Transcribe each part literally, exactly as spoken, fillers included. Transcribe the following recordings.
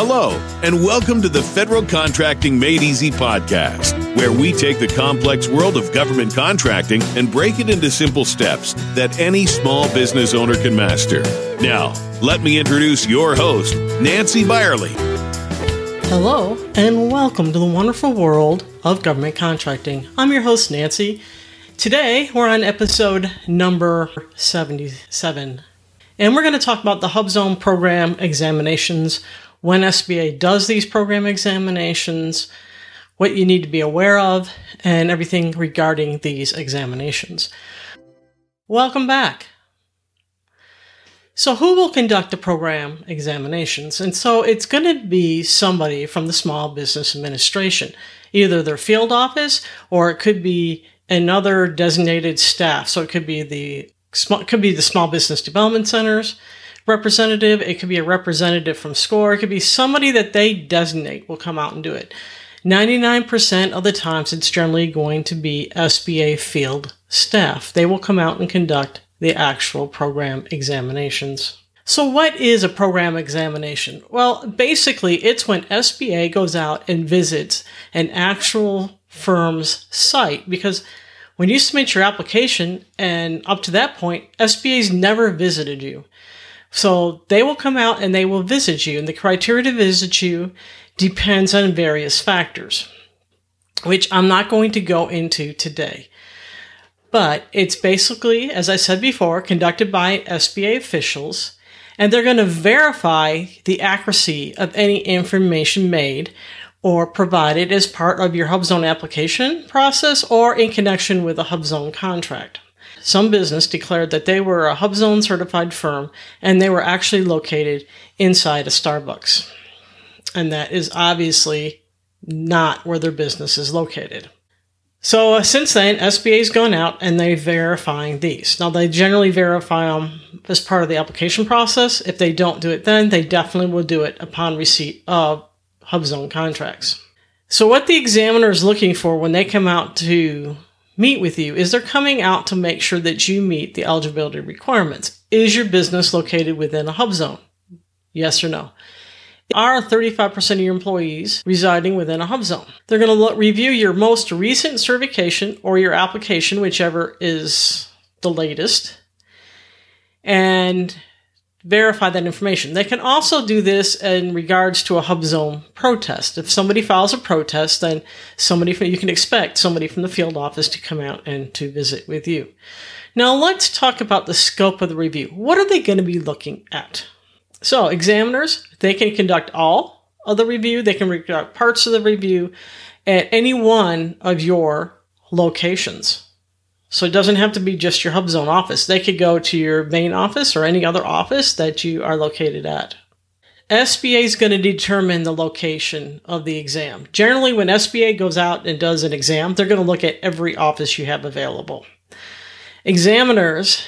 Hello, and welcome to the Federal Contracting Made Easy podcast, where we take the complex world of government contracting and break it into simple steps that any small business owner can master. Now, let me introduce your host, Nancy Byerly. Hello, and welcome to the wonderful world of government contracting. I'm your host, Nancy. Today, we're on episode number seventy-seven, and we're going to talk about the Hub Zone program examinations, when S B A does these program examinations, what you need to be aware of, and everything regarding these examinations. Welcome back. So who will conduct the program examinations? And so it's going to be somebody from the Small Business Administration, either their field office, or it could be another designated staff. So it could be the small, could be the Small Business Development Centers representative. It could be a representative from SCORE. It could be somebody that they designate will come out and do it. ninety-nine percent of the times, it's generally going to be S B A field staff. They will come out and conduct the actual program examinations. So what is a program examination? Well, basically, it's when S B A goes out and visits an actual firm's site, because when you submit your application and up to that point, S B A's never visited you. So they will come out and they will visit you, and the criteria to visit you depends on various factors, which I'm not going to go into today. But it's basically, as I said before, conducted by S B A officials, and they're going to verify the accuracy of any information made or provided as part of your Hub Zone application process or in connection with a Hub Zone contract. Some business declared that they were a Hub Zone certified firm, and they were actually located inside a Starbucks. And that is obviously not where their business is located. So uh, since then, S B A's gone out and they're verifying these. Now, they generally verify them as part of the application process. If they don't do it then, they definitely will do it upon receipt of Hub Zone contracts. So what the examiner is looking for when they come out to meet with you is they're coming out to make sure that you meet the eligibility requirements. Is your business located within a Hub Zone? Yes or no? Are thirty-five percent of your employees residing within a Hub Zone? They're going to look, review your most recent certification or your application, whichever is the latest, and verify that information. They can also do this in regards to a Hub Zone protest. If somebody files a protest, then somebody from, you can expect somebody from the field office to come out and to visit with you. Now let's talk about the scope of the review. What are they going to be looking at? So examiners, they can conduct all of the review. They can conduct parts of the review at any one of your locations. So it doesn't have to be just your Hub Zone office. They could go to your main office or any other office that you are located at. S B A is going to determine the location of the exam. Generally, when S B A goes out and does an exam, they're going to look at every office you have available. Examiners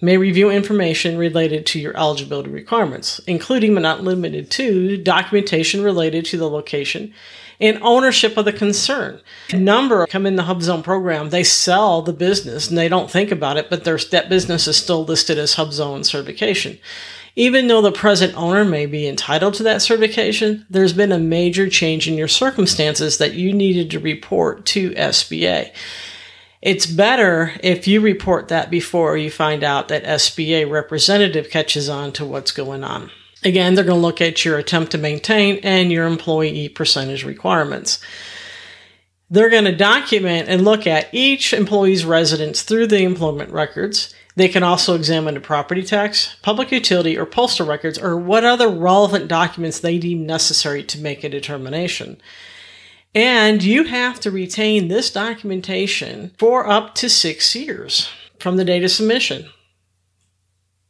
may review information related to your eligibility requirements, including but not limited to documentation related to the location and ownership of the concern. A number come in the Hub Zone program, they sell the business and they don't think about it, but that business is still listed as Hub Zone certification. Even though the present owner may be entitled to that certification, there's been a major change in your circumstances that you needed to report to S B A. It's better if you report that before you find out that S B A representative catches on to what's going on. Again, they're going to look at your attempt to maintain and your employee percentage requirements. They're going to document and look at each employee's residence through the employment records. They can also examine the property tax, public utility, or postal records, or what other relevant documents they deem necessary to make a determination. And you have to retain this documentation for up to six years from the date of submission.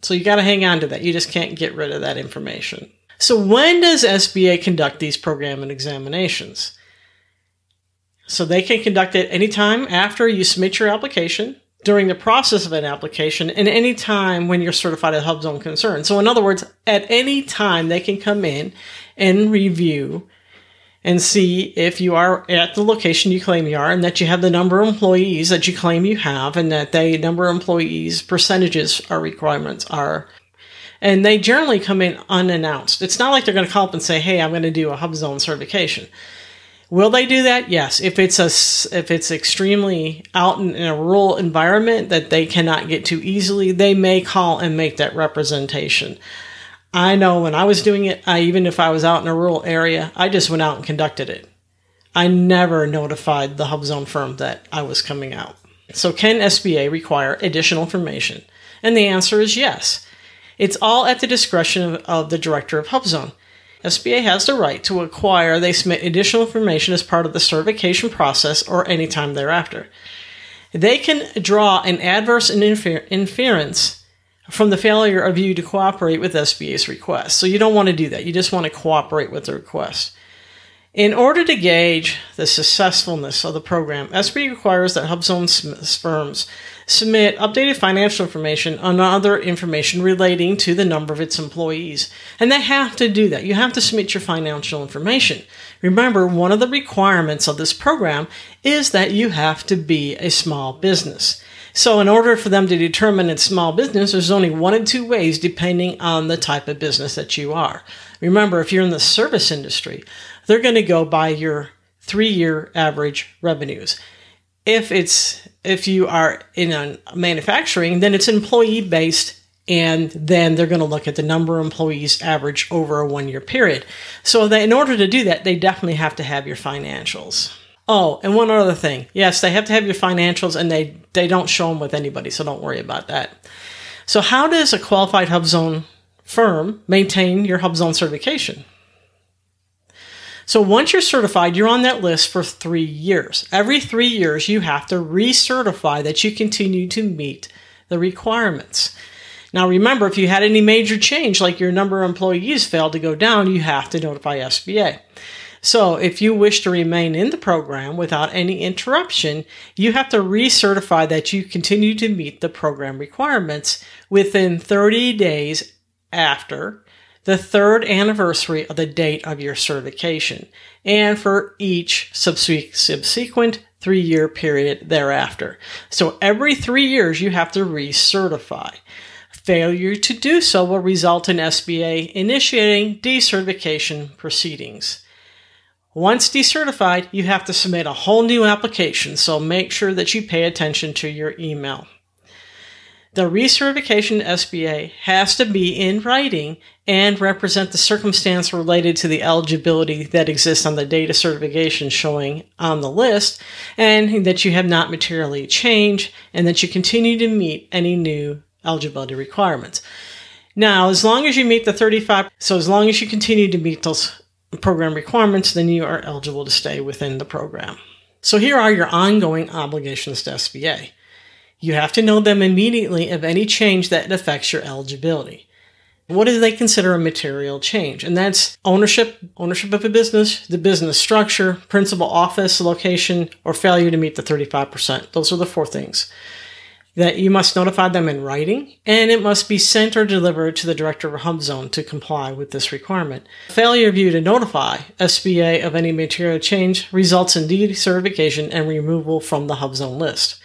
So you got to hang on to that. You just can't get rid of that information. So when does S B A conduct these program and examinations? So they can conduct it anytime after you submit your application, during the process of an application, and any time when you're certified as Hub Zone concern. So in other words, at any time they can come in and review and see if you are at the location you claim you are, and that you have the number of employees that you claim you have, and that the number of employees percentages or requirements are. And they generally come in unannounced. It's not like they're going to call up and say, hey, I'm going to do a HubZone certification. Will they do that? Yes. If it's a, if it's extremely out in a rural environment that they cannot get to easily, they may call and make that representation. I know when I was doing it, I, even if I was out in a rural area, I just went out and conducted it. I never notified the HubZone firm that I was coming out. So can S B A require additional information? And the answer is yes. It's all at the discretion of, of the director of HubZone. S B A has the right to acquire they submit additional information as part of the certification process or any time thereafter. They can draw an adverse infer- inference from the failure of you to cooperate with S B A's request. So you don't want to do that. You just want to cooperate with the request. In order to gauge the successfulness of the program, S B A requires that HubZone firms submit updated financial information and other information relating to the number of its employees. And they have to do that. You have to submit your financial information. Remember, one of the requirements of this program is that you have to be a small business. So in order for them to determine it's small business, there's only one of two ways depending on the type of business that you are. Remember, if you're in the service industry, they're going to go by your three-year average revenues. If it's if you are in a manufacturing, then it's employee-based, and then they're going to look at the number of employees average over a one-year period. So they, in order to do that, they definitely have to have your financials. Oh, and one other thing. Yes, they have to have your financials, and they, they don't show them with anybody, so don't worry about that. So how does a qualified HubZone firm maintain your HubZone certification? So once you're certified, you're on that list for three years. Every three years, you have to recertify that you continue to meet the requirements. Now, remember, if you had any major change, like your number of employees failed to go down, you have to notify S B A. So if you wish to remain in the program without any interruption, you have to recertify that you continue to meet the program requirements within thirty days after the third anniversary of the date of your certification, and for each subsequent three-year period thereafter. So every three years, you have to recertify. Failure to do so will result in S B A initiating decertification proceedings. Once decertified, you have to submit a whole new application, so make sure that you pay attention to your email. The recertification S B A has to be in writing and represent the circumstance related to the eligibility that exists on the date of certification showing on the list, and that you have not materially changed, and that you continue to meet any new eligibility requirements. Now, as long as you meet the thirty-five, so as long as you continue to meet those program requirements, then you are eligible to stay within the program. So here are your ongoing obligations to S B A. You have to know them immediately of any change that affects your eligibility. What do they consider a material change? And that's ownership, ownership of a business, the business structure, principal office, location, or failure to meet the thirty-five percent. Those are the four things that you must notify them in writing, and it must be sent or delivered to the director of HubZone to comply with this requirement. Failure of you to notify S B A of any material change results in decertification and removal from the HubZone list.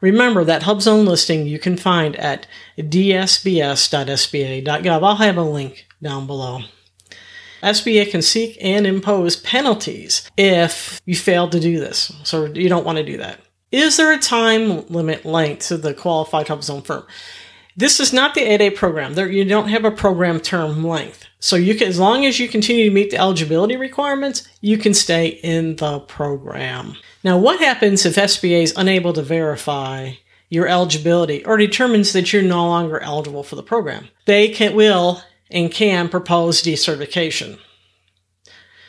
Remember that HubZone listing you can find at d s b s dot s b a dot gov. I'll have a link down below. S B A can seek and impose penalties if you fail to do this, so you don't want to do that. Is there a time limit length to the qualified HubZone firm? This is not the eight A program. There, you don't have a program term length. So you can, as long as you continue to meet the eligibility requirements, you can stay in the program. Now, what happens if S B A is unable to verify your eligibility or determines that you're no longer eligible for the program? They can, will and can propose decertification.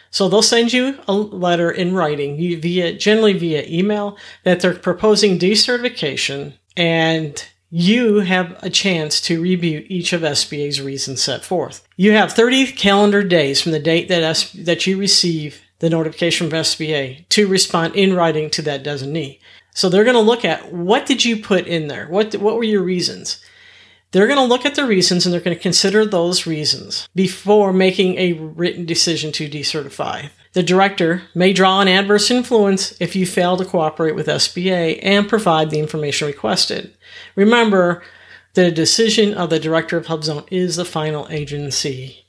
So they'll send you a letter in writing, you via generally via email, that they're proposing decertification, and you have a chance to review each of S B A's reasons set forth. You have thirty calendar days from the date that S- that you receive the notification from S B A to respond in writing to that designee. So they're going to look at, what did you put in there? What what were your reasons? They're going to look at the reasons, and they're going to consider those reasons before making a written decision to decertify. The director may draw an adverse influence if you fail to cooperate with S B A and provide the information requested. Remember, The decision of the director of HubZone is the final agency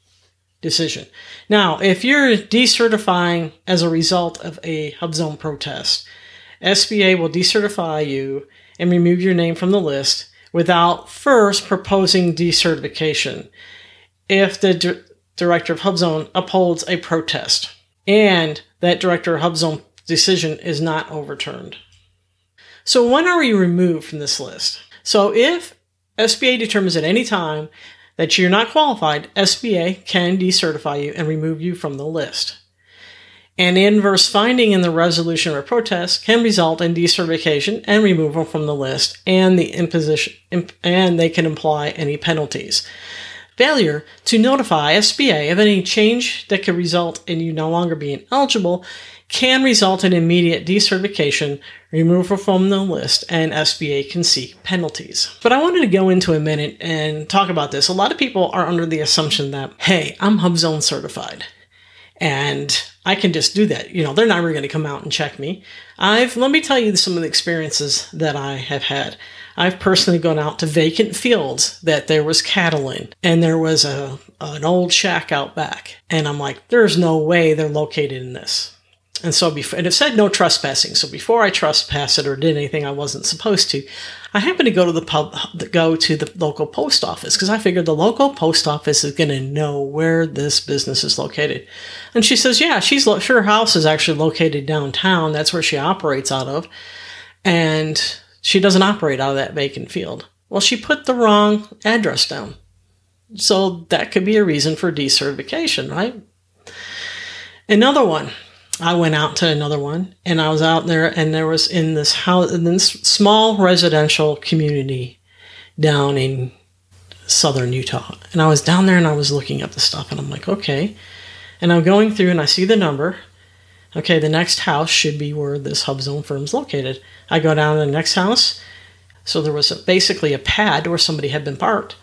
decision. Now, if you're decertifying as a result of a HubZone protest, S B A will decertify you and remove your name from the list without first proposing decertification if the d- director of HubZone upholds a protest and that director of HubZone decision is not overturned. So when are we removed from this list? So if S B A determines at any time that you're not qualified, S B A can decertify you and remove you from the list. An inverse finding in the resolution of a protest can result in decertification and removal from the list, and the imposition, imp, and they can imply any penalties. Failure to notify S B A of any change that could result in you no longer being eligible can result in immediate decertification, removal from the list, and S B A can seek penalties. But I wanted to go into a minute and talk about this. A lot of people are under the assumption that, hey, I'm HubZone certified, and I can just do that. You know, they're not really going to come out and check me. I've, let me tell you some of the experiences that I have had. I've personally gone out to vacant fields that there was cattle in, and there was a, an old shack out back. And I'm like, there's no way they're located in this. And so before, and it said no trespassing. So before I trespassed it or did anything I wasn't supposed to, I happened to go to the pub, go to the local post office because I figured the local post office is going to know where this business is located. And she says, yeah, she's lo- her house is actually located downtown. That's where she operates out of. And she doesn't operate out of that vacant field. Well, she put the wrong address down. So that could be a reason for decertification, right? Another one. I went out to another one, and I was out there, and there was in this house, in this small residential community down in southern Utah. And I was down there, and I was looking at the stuff, and I'm like, okay. And I'm going through, and I see the number. Okay, the next house should be where this HubZone firm's located. I go down to the next house. So there was a, basically a pad where somebody had been parked.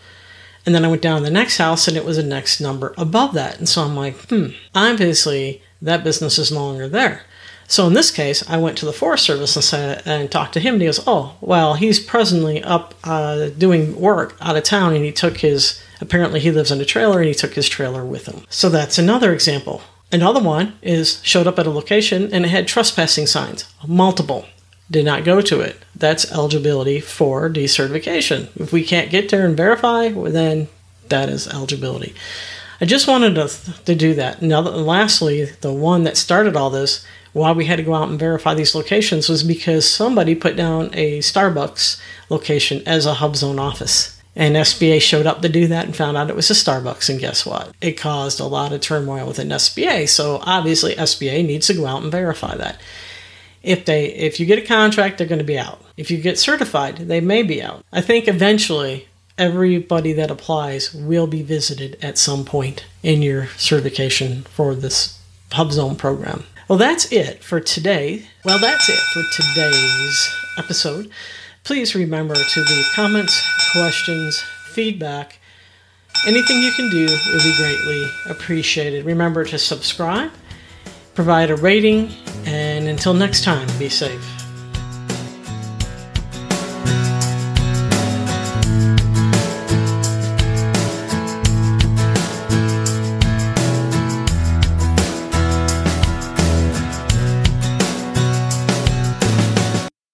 And then I went down to the next house, and it was the next number above that. And so I'm like, hmm, obviously that business is no longer there. So in this case, I went to the Forest Service and said, and talked to him, and he goes, oh, well, he's presently up uh, doing work out of town, and he took his, apparently he lives in a trailer, and he took his trailer with him. So that's another example. Another one is showed up at a location, and it had trespassing signs, multiple. Did not go to it. That's eligibility for decertification. If we can't get there and verify, well, then that is eligibility. I just wanted to, to do that. Now, lastly, the one that started all this, why we had to go out and verify these locations was because somebody put down a Starbucks location as a HubZone office. And S B A showed up to do that and found out it was a Starbucks. And guess what? It caused a lot of turmoil within S B A. So obviously S B A needs to go out and verify that. If they, if you get a contract, they're going to be out. If you get certified, they may be out. I think eventually everybody that applies will be visited at some point in your certification for this HubZone program. Well, that's it for today. Well, that's it for today's episode. Please remember to leave comments, questions, feedback. Anything you can do will be greatly appreciated. Remember to subscribe, provide a rating, and until next time, be safe.